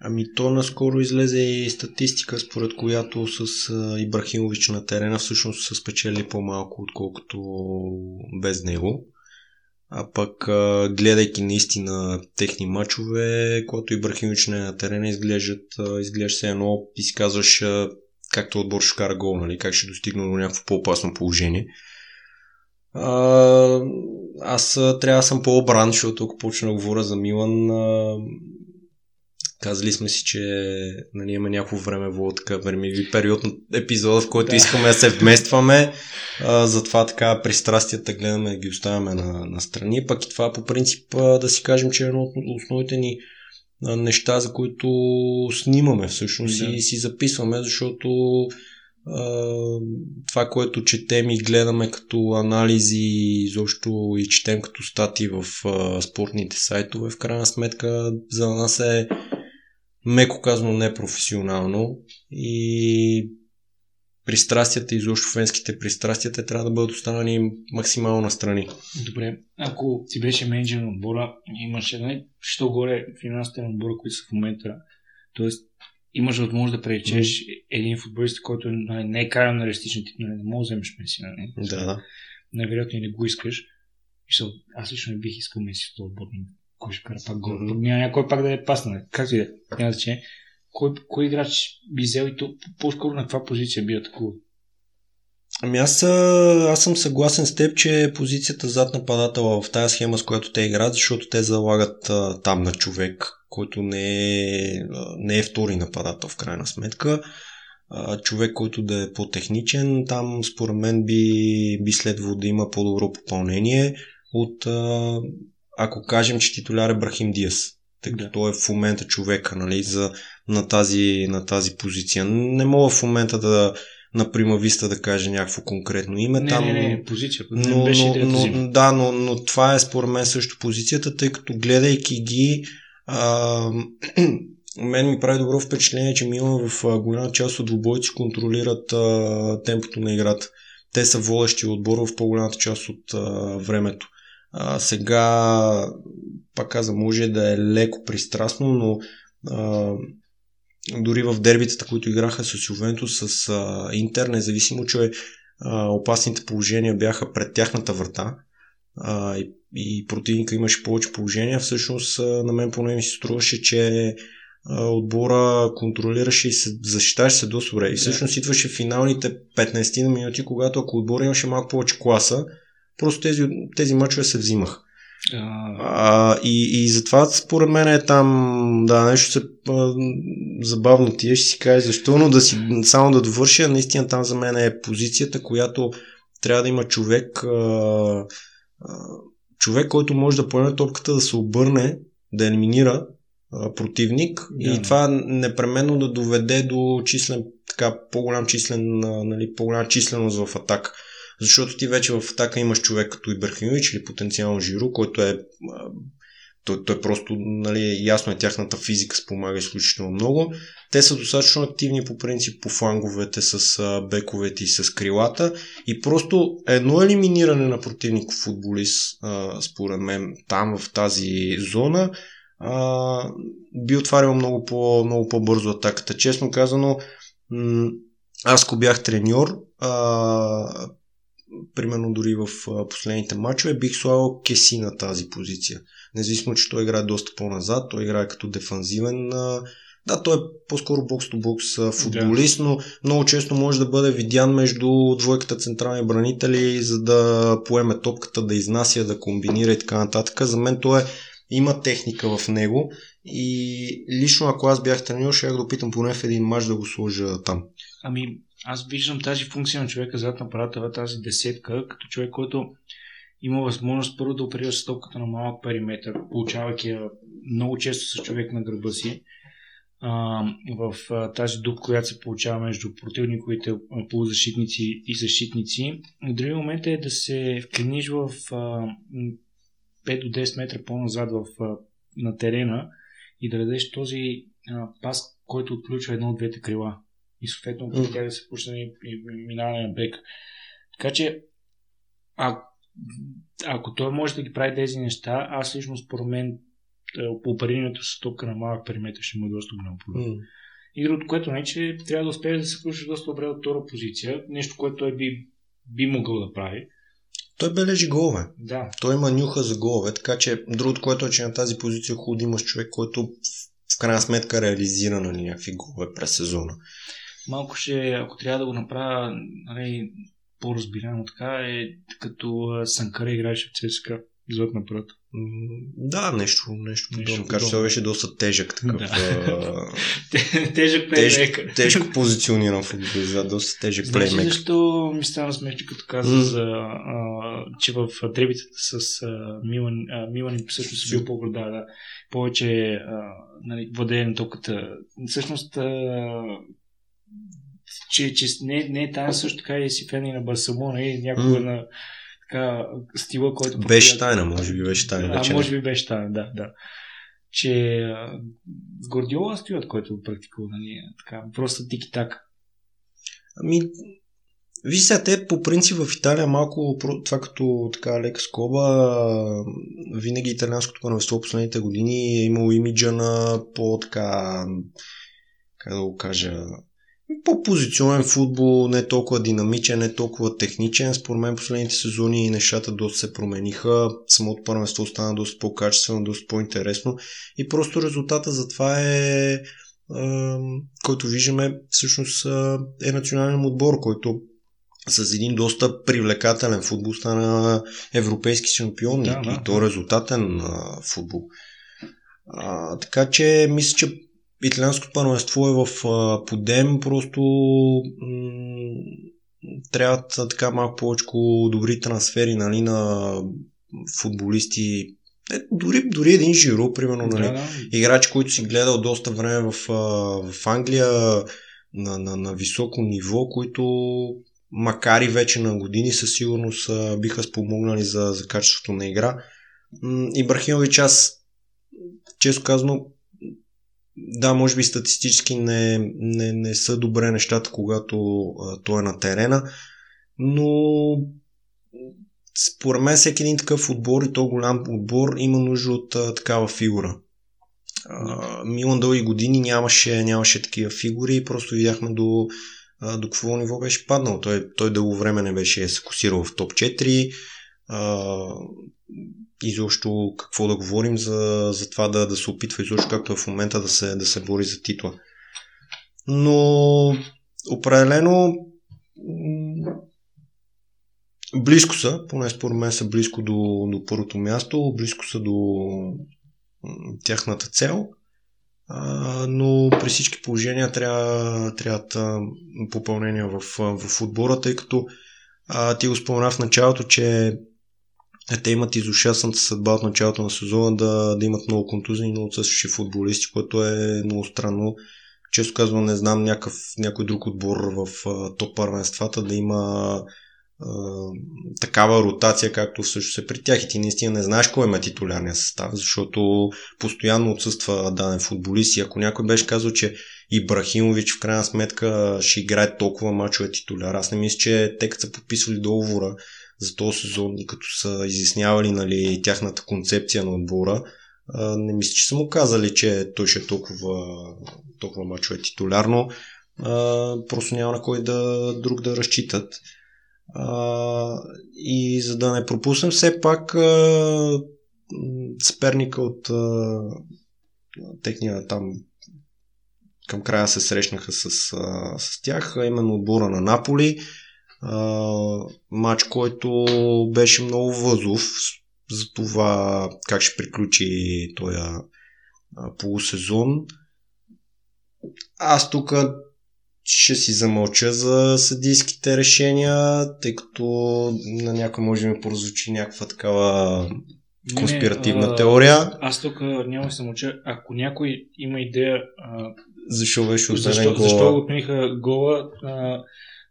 Ами то наскоро излезе и статистика, според която с а, Ибрахимович на терена всъщност са спечели по-малко, отколкото без него. А пък, а, гледайки наистина техни мачове, когато Ибрахимович не е на терена, изглеждат, изглеждаш се едно и си казваш както отбор ще кара гол, нали? Как ще достигна до някакво по-опасно положение. А, аз трябва да съм по-обран, защото ако почна да говоря за Милан, а, казали сме си, че нали, имаме някакво времево, така времеви период на епизода, в който да. Искаме да се вместваме. А, затова така пристрастията гледаме да ги оставяме на, на страни. Пък и това по принцип да си кажем, че е едно от основните ни неща, за които снимаме всъщност да. И си записваме, защото а, това, което четем и гледаме като анализи изобщо и четем като статии в а, спортните сайтове, в крайна сметка за нас е меко казано непрофесионално и пристрастията, изобщо фенските пристрастията трябва да бъдат останали максимално настрани. Добре, ако ти беше менеджер на отбора, имаше най-що горе финансите на отбора, които са в момента, т.е. имаш възможност да пречеш mm. един футболист, който не е крайно реалистичен тип, не може да вземеш Меси на него. Да. Невероятно и не го искаш. Защото аз лично не бих искал Меси в този отбор. Кой ще кара пак гол? Mm-hmm. Няма някой пак да е пасна. Как ти да? Няма значение. Кой, кой играч би взел и то по-скоро на каква позиция би атакувал? Ами аз, аз съм съгласен с теб, че позицията зад нападател в тази схема, с която те играят, защото те залагат а, там на човек, който не е, не е втори нападател в крайна сметка. А, човек, който да е по-техничен, там според мен би, би следвало да има по-добро попълнение от а, ако кажем, че титуляр е Брахим Диас, тъй като да. Той е в момента човека, нали, за, на, тази, на тази позиция. Не мога в момента да на Примависта да каже някакво конкретно име. Не, там, не, не, позиция. Но, не беше но, но, да, но, но това е според мен също позицията, тъй като гледайки ги, а, мен ми прави добро впечатление, че Милан в голяма част от двубойци контролират а, темпото на играта. Те са водещи отбор в по-голямата част от а, времето. А, сега, пак казвам, може да е леко пристрастно, но а, дори в дербитата, които играха с Ювентус, с а, Интер, независимо, че а, опасните положения бяха пред тяхната врата а, и, и противника имаше повече положения, всъщност а, на мен поне ми се струваше, че а, отбора контролираше и се, защитаваше се доста добре. И всъщност идваше финалните петнайсет минути, когато ако отбора имаше малко повече класа, просто тези, тези мачове се взимах. А... А, и, и затова според мен е там, да, нещо се а, забавно ти е, ще си кажеш защо, но да си, само да довърша, наистина там за мен е позицията, която трябва да има човек, а, а, човек, който може да поеме топката, да се обърне, да елиминира а, противник yeah. и това непременно да доведе до числен, така, по-голям числен, а, нали, по-голяма численост в атака. Защото ти вече в атака имаш човек като Ибрахимович или потенциално Жиру, който е той, той просто, нали, ясно е, тяхната физика спомага изключително много. Те са достатъчно активни по принцип по фланговете с бековете и с крилата и просто едно елиминиране на противников футболист според мен там в тази зона би отваряло много, по, много по-бързо атаката. Честно казано, аз ако бях треньор, примерно дори в последните матчове, бих слагал Кеси на тази позиция. Независимо, че той играе доста по-назад, той играе като дефанзивен. Да, той е по-скоро бокс-то-бокс футболист, да. Но много често може да бъде видян между двойката централни бранители, за да поеме топката, да изнася, да комбинира и така нататък. За мен той е, има техника в него и лично ако аз бях тренирал, ще я допитам поне в един матч да го сложа там. Ами, аз виждам тази функция на човека зад нападателя, тази десетка, като човек, който има възможност първо да оперира с топката на малък периметър, получавайки я много често с човек на гърба си а, в а, тази дупка, която се получава между противниковите полузащитници и защитници. Други момент е да се вклиниш в а, пет до десет метра по-назад в, а, на терена и да дадеш този а, пас, който отключва едно от двете крила. И съответно при тях да се пусне и минаване на бека. Така че, а, ако той може да ги прави тези неща, аз лично според мен по оперирането с топка на малък периметър ще му е доста голям проблем. И другото, което не, че трябва да успееш да се включиш доста добре от втора позиция, нещо, което той би, би могъл да прави. Той бележи голове. Да. Той има нюха за голове, така че другото, което е, че на тази позиция хубаво имаш човек, който в крайна сметка реализира на някакви голове през сезона. Малко ще, ако трябва да го направя нали, по-разбираемо така, е като Санкаре играеше в ЦСКА зад напред. Да, нещо, нещо подобно. Макар че това беше доста тежък такъв. Да. тежък плеймейкър. Тежко позициониран футболист, да, доста тежък плеймейкър. Знаеш ли защо ми стана смешно, като каза, за, а, че в дребицата с а, Милан, а, Милан всъщност бил по-горда, да, повече а, нали, владеен токата. Всъщност а, че, че не, не е тая също така и си фен и на Барселона и някога mm. на така стила, който... Беше тайна, може би беше тайна. А, вече, може би беше тайна, да, да. Че а, Гордиола стоят, който практикува, нали, така, просто тики-так. Ами, виж сега, те по принцип в Италия малко, това като така лека скоба, винаги италианското първенство последните години е имало имиджа на по-така... как да го кажа, по-позиционен футбол, не толкова динамичен, не толкова техничен. Според мен последните сезони нещата доста се промениха, самото първенство стана доста по-качествено, доста по-интересно и просто резултата за това е, който виждаме, всъщност е национален отбор, който с един доста привлекателен футбол стана европейски шампион, да, да. И то резултатен футбол. А, така че мисля, че италианското първенство е в а, подем, просто м- трябват така малко повече добри трансфери, нали, на футболисти. Е, дори, дори един Жиру, примерно, нали, да, да. Играч, който си гледал доста време в, а, в Англия на, на, на високо ниво, които макар и вече на години със сигурност а, биха спомогнали за, за качеството на игра. М- Ибрахимович, аз често казано, да, може би статистически не, не, не са добре нещата, когато а, той е на терена, но според мен всеки един такъв отбор, и то голям отбор, има нужда от а, такава фигура. А, Милан дълги години нямаше, нямаше такива фигури и просто видяхме до, а, до какво ниво беше паднал. Той, той дълго време не беше се класирал в топ четири. А, изобщо какво да говорим за, за това да, да се опитва изобщо както е в момента да се, да се бори за титла. Но определено близко са, поне според мен са близко до, до първото място, близко са до тяхната цел, а, но при всички положения трябва, трябва попълнения в, в отбора, тъй като а, ти го спомена в началото, че те имат изушасната съдба от началото на сезона да, да имат много контузни, много отсъстващи футболисти, което е много странно. Често казвам, не знам някакъв, някой друг отбор в топ първенствата да има а, такава ротация, както всъщност е при тях. И ти наистина не знаеш кой има титулярния състав, защото постоянно отсъства даден футболист. И ако някой беше казал, че Ибрахимович в крайна сметка ще играе толкова мачове титуляр, аз не мисля, че те като са подписвали договора за този сезон и като са изяснявали, нали, тяхната концепция на отбора, не мисля, че са му казали, че той ще е толкова, толкова мачове титулярно. Просто няма на кой да, друг да разчитат. И за да не пропуснем, все пак съперника от техния там към края се срещнаха с, с тях, а именно отбора на Наполи. Uh, матч, който беше много възлов за това как ще приключи този uh, полусезон. Аз тук ще си замълча за съдийските решения, тъй като на някой може да ми прозвучи някаква такава конспиративна не, не, теория. Аз тук няма да се мълча. Ако някой има идея а... защо беше отменен гола, защо отмениха гола, а...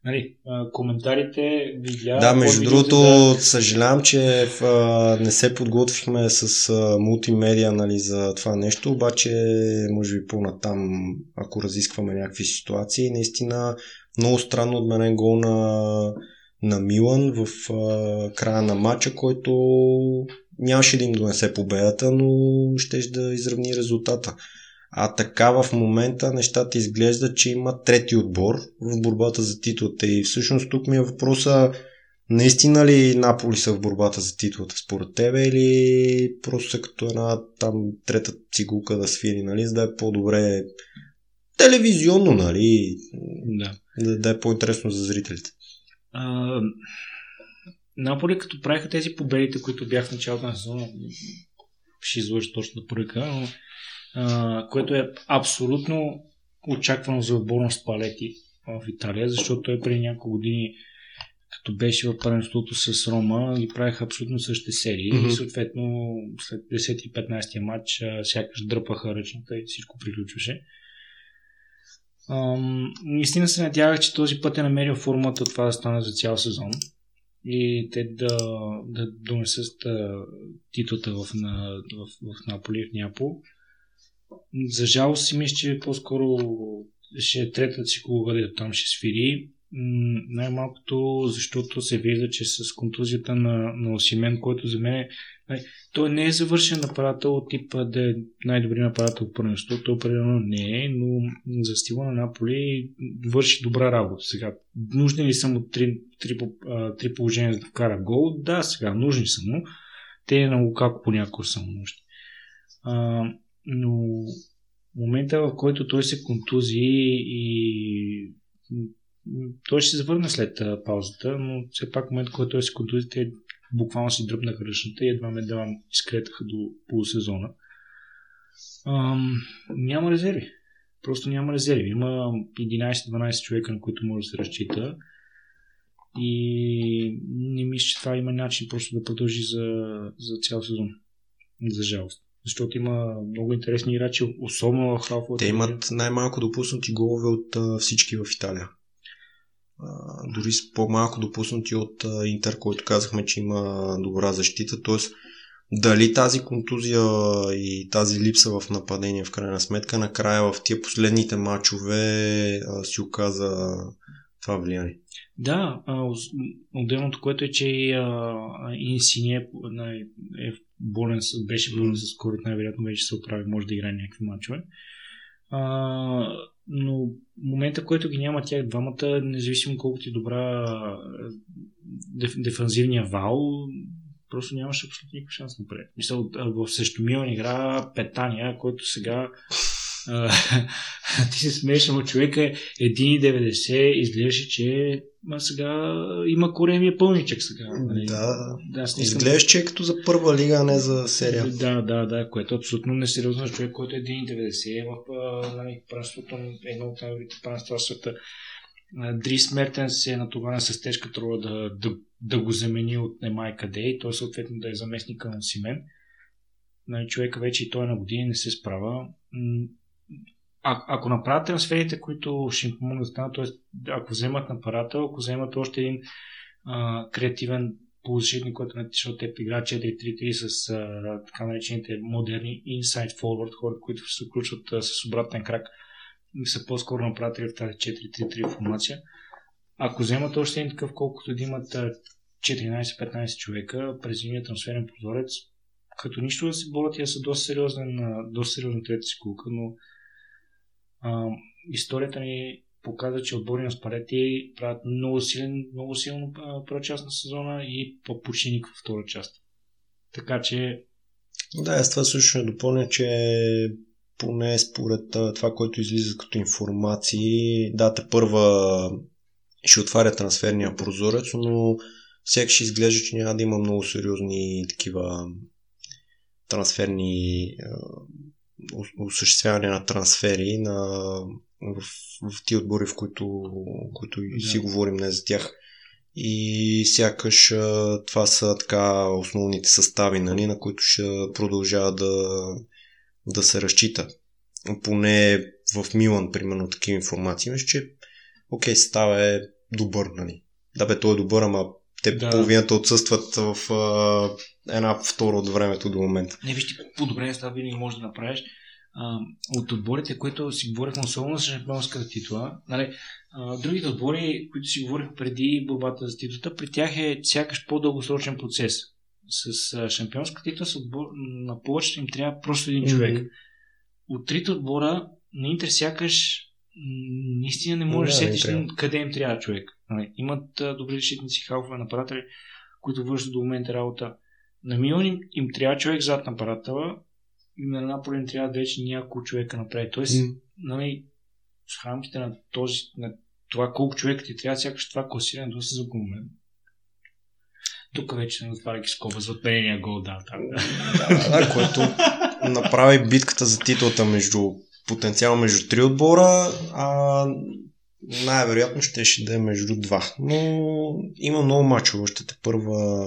Нали, коментарите, видеа... Да, между другото, да... съжалявам, че в, а, не се подготвихме с а, мултимедиа, нали, за това нещо, обаче може би по-натам, ако разискваме някакви ситуации, наистина много странно отменен гол на, на Милан в а, края на матча, който нямаше да им донесе победата, но щеше да изравни резултата. А така в момента нещата изглеждат, че има трети отбор в борбата за титлата. И всъщност тук ми е въпроса, наистина ли Наполи са в борбата за титлата според тебе, или просто са като една там трета цигулка да свири, нали, за да е по-добре телевизионно, нали, да, да, да е по-интересно за зрителите. А, Наполи като правиха тези победите, които бях в началото на сезона, ще излъжа точно на поръка, но Uh, което е абсолютно очаквано за отборно Спалети в Италия, защото той преди няколко години, като беше в първенството с Рома, ги правиха абсолютно същите серии, mm-hmm. и съответно след десети и петнадесети матч сякаш дръпаха ръчната и всичко приключваше. Uh, наистина се надявах, че този път е намерил формата от това да стане за цял сезон и те да, да донесат титлата в, на, в, в Наполи, в Няпол. За жалост си мисля, че по-скоро ще е трета цикулога, де там ще свири. най-малкото, защото се вижда, че с контузията на, на Осимен, който за мен е, той не е завършен нападател от типа да е най-добрият нападател в първенството, той определено не е, но за стила на Наполи върши добра работа. Сега, нужни ли са му три, три, три положения за да вкара гол? Да, сега, нужни са му. Те на Лукаку понякога са му нужни. А, но момента, в който той се контузи и той ще се завърне след а, паузата, но все пак в момента, когато той се контузи, те буквално си дръпнаха ръчната и едва ме дава изкретаха до полусезона. Ам, няма резерви. Просто няма резерви. Има единайсет-дванайсет човека, на които може да се разчита. И не мисля, че това има начин просто да продължи за, за цял сезон. За жалост. Защото има много интересни играчи, особено в халфовата. Те имат най-малко допуснати голове от а, всички в Италия. Uh, дори с по-малко допуснати от uh, Интер, който казахме, че има добра защита, т.е. дали тази контузия и тази липса в нападение в крайна сметка накрая в тия последните матчове uh, си оказа това влияние. Да, uh, отделното което е, че uh, Инсинье е болен, беше болен с ковид, най-вероятно вече се оправи, може да играе някакви матчове. Uh, но момента, който ги няма тях двамата, независимо колко ти добра деф, дефанзивния вал, просто нямаше абсолютно никакъв шанс напред. Мисъл, в срещу Милан игра Петания, който сега ти се смееш, но човека е едно деветдесет, изглеждаше, че а сега има коремия пълничък сега. Нали? Да, да изглеждаш, че е като за първа лига, а не за серия. Да, да, да, което е абсолютно несериозно. Човек, който е едно деветдесет, е в първенството, едно от най-добрите първенства в света. Дрис Мертенс е натоварен с тежка труда да, да, да го замени от немай къде и той съответно да е заместника на Симен. Нали, човека вече и той на години не се справя. А, ако направят трансферите, които ще им помогнат, т.е. ако вземат нападател, ако вземат още един а, креативен полузащитник, който не тишо, те игра четири три три с а, така наречените модерни inside forward, хора, които се включват а, с обратен крак и са по-скоро направители в тази четири три три формация. Ако вземат още един такъв, колкото да имат четиринайсет-петнайсет човека през единия трансферен прозорец, като нищо да се болят, я са доста сериозна трета си кулка, но Uh, историята ни показва, че отбори на Спалети правят много, силен, много силно uh, първа част на сезона и почти никаква втора част. Така че... Да, аз това също не допълня, че поне според uh, това, което излиза като информации, да, те първа ще отваря трансферния прозорец, но всяк ще изглежда, че няма да има много сериозни такива трансферни... Uh, осъществяване на трансфери на, в, в тия отбори, в които, които да. Си говорим не за тях. И сякаш това са така основните състави, нали, на които ще продължава да, да се разчита. Поне в Милан, примерно, такива информации имаш, че окей, става е добър, нали. Да бе, той е добър, ама те да. Половината отсъстват в... една втора от времето до момента. Не вижте, по-добре става винаги може да направиш. А, от отборите, които си говорихме особено с шампионската титла, нали, а, другите отбори, които си говорихме преди борбата за титлата, при тях е сякаш по-дългосрочен процес. С а, шампионската титла с отбор, на повечето им трябва просто един човек. Mm-hmm. От трите отбора на Интер сякаш наистина не можеш да сетиш къде им трябва човек. Нали, имат а, добри защитници, халфове, нападатели, които вършат до момента работа. На Милан им, им трябва човек зад нападателя и на Наполи им трябва вече няколко човека напред. Тоест, mm. нали, в рамките на, този, на това колко човека ти трябва, сякаш това класиране доста закономерно. Тук вече не отваряйки скоба за отменения гол, да, так, да. Да, да, което направи битката за титлата между потенциално между три отбора, а най-вероятно ще ще да е между два. Но има много мачове, още те първа...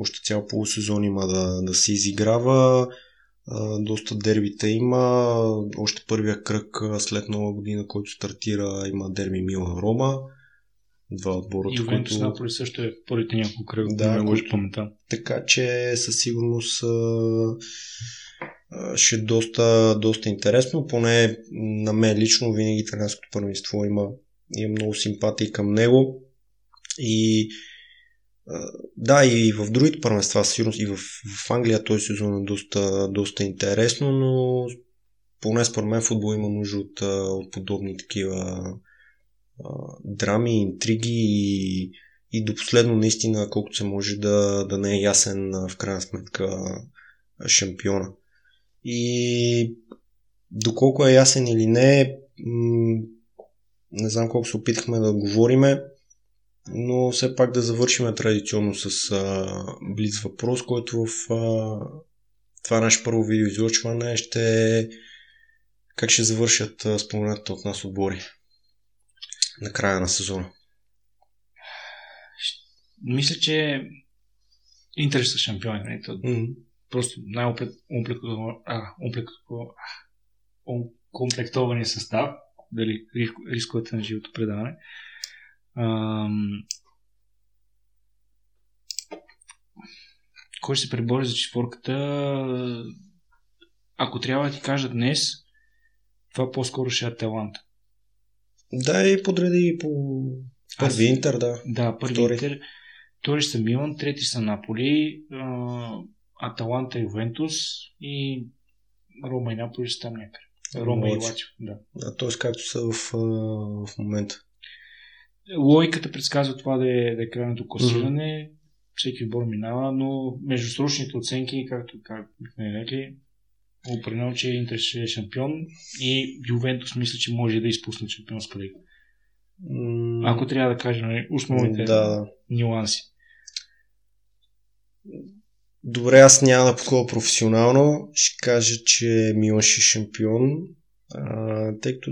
Още цял полусезон има да, да се изиграва, доста дербита има, още първия кръг след нова година, който стартира, има дерби Милан Рома, два отбора. И Ювентус които... Наполи също е първите няколко кръга, да, да го спомням. Така че със сигурност ще е доста, доста интересно, поне на мен лично винаги италианското първенство има имам много симпатии към него. И да, и в другите първенства, сигурно и в, в Англия този сезон е доста, доста интересно, но поне според мен футбол има нужда от, от подобни такива а, драми, интриги и, и до последно наистина колкото се може да, да не е ясен в крайна сметка шампиона. И доколко е ясен или не, м- не знам колко се опитахме да говориме, но все пак да завършим традиционно с а, блиц въпрос, който в а, това наше първо видео излъчване ще как ще завършат а, споменатите от нас отбори на края на сезона. Мисля, че Интер са шампиони. Не? То... Mm-hmm. Просто най-укомплектования състав, дали рисковете на живото предаване. Ам... Кой ще се пребори за четворката? Ако трябва да ти кажа днес, това по-скоро ще е Аталанта. Да, и подреди по първи Аз... Интер, да. Да, първи Втори. Интер. Втори са Милан, трети са Наполи, а... Аталанта, Ювентус и Рома и Наполи ще там някъде. Рома Молодец. И Лацио, да. А, т.е. както са в, в момента. Логиката предсказва това да е, да е крайното класиране, mm-hmm. всеки отбор минава, но между срочните оценки, както бихме рекли, определено, че Интер ще е шампион и Ювентус мисля, че може да изпусне Шампионска лига. Mm-hmm. Ако трябва да кажем основните mm-hmm. нюанси. Добре, аз няма да подходя професионално. Ще кажа, че Милан ще е шампион, а, тъй като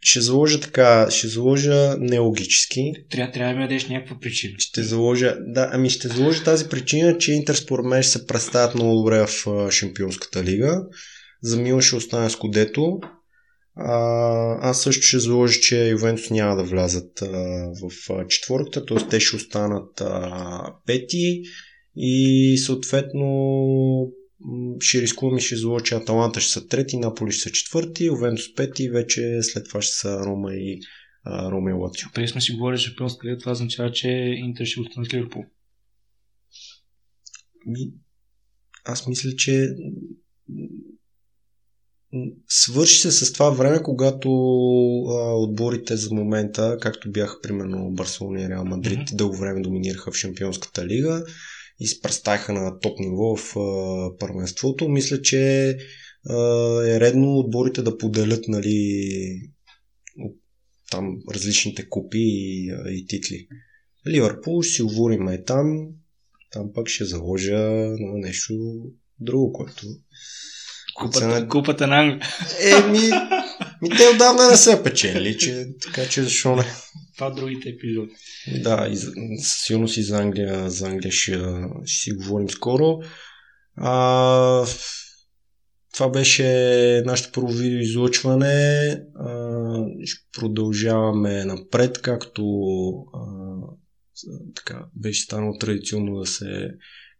ще заложа така, ще заложа нелогически. Трябва, трябва да ми дадеш някаква причина. Ще заложа, да, ами ще заложа тази причина, че Интер според мен ще се представят много добре в Шампионската лига. За Милан ще остане скудето. А, аз също ще заложа, че Ювентус няма да влязат а, в а, четвърката, т.е. те ще останат а, пети. И съответно ще рискувам и ще заложа, че Аталанта ще са трети, Наполи ще са четвърти, Ювентус пети и вече след това ще са Рома и, а, Рома и Лацио. Преди сме си говорили, че Шампионска лига, това означава, че Интер ще остане с Ливърпул. Аз мисля, че свърши се с това време, когато а, отборите за момента, както бяха примерно Барселона и Реал Мадрид, mm-hmm. дълго време доминираха в Шампионската лига. Изпръстаха на топ ниво в а, първенството. Мисля, че а, е редно отборите да поделят, нали, там различните купи и, и титли. Ливърпул ще си говорим и там. Там пък ще заложа на нещо друго, което... Купата, цена... купата на Англия. Еми, ми те отдавна не се печели, че, така че защо не... Това другите епизоди. Да, със сигурност и за Англия, за Англия ще, ще си говорим скоро. А, това беше нашето първо видео излъчване. А, ще продължаваме напред, както а, така, беше станало традиционно да се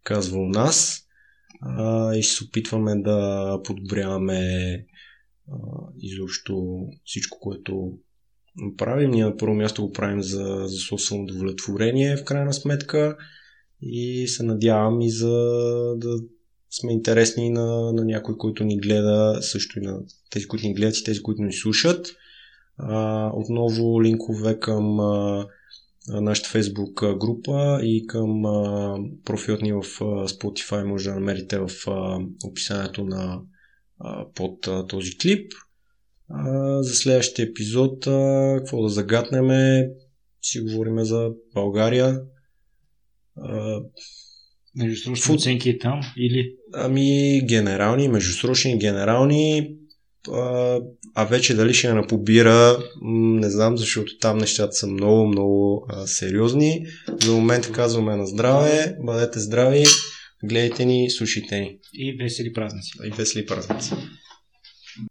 казва у нас. А, и ще се опитваме да подобряваме а, изобщо всичко, което правим. Ние на първо място го правим за, за собствено удовлетворение в крайна сметка и се надявам и за да сме интересни на, на някой, който ни гледа, също и на тези, които ни гледат и тези, които ни слушат. А, отново линкове към а, нашата Facebook група и към а, профилът ни в а, Spotify може да намерите в а, описанието на а, под а, този клип. А, за следващия епизод, а, какво да загатнеме, си говорим за България. А, междусрочни фут... оценки е там или? Ами генерални, междусрочни, генерални, а, а вече дали ще я напобира, не знам, защото там нещата са много, много а, сериозни. За момент казваме на здраве, бъдете здрави, гледайте ни, слушайте ни. И весели празници. И весели празници.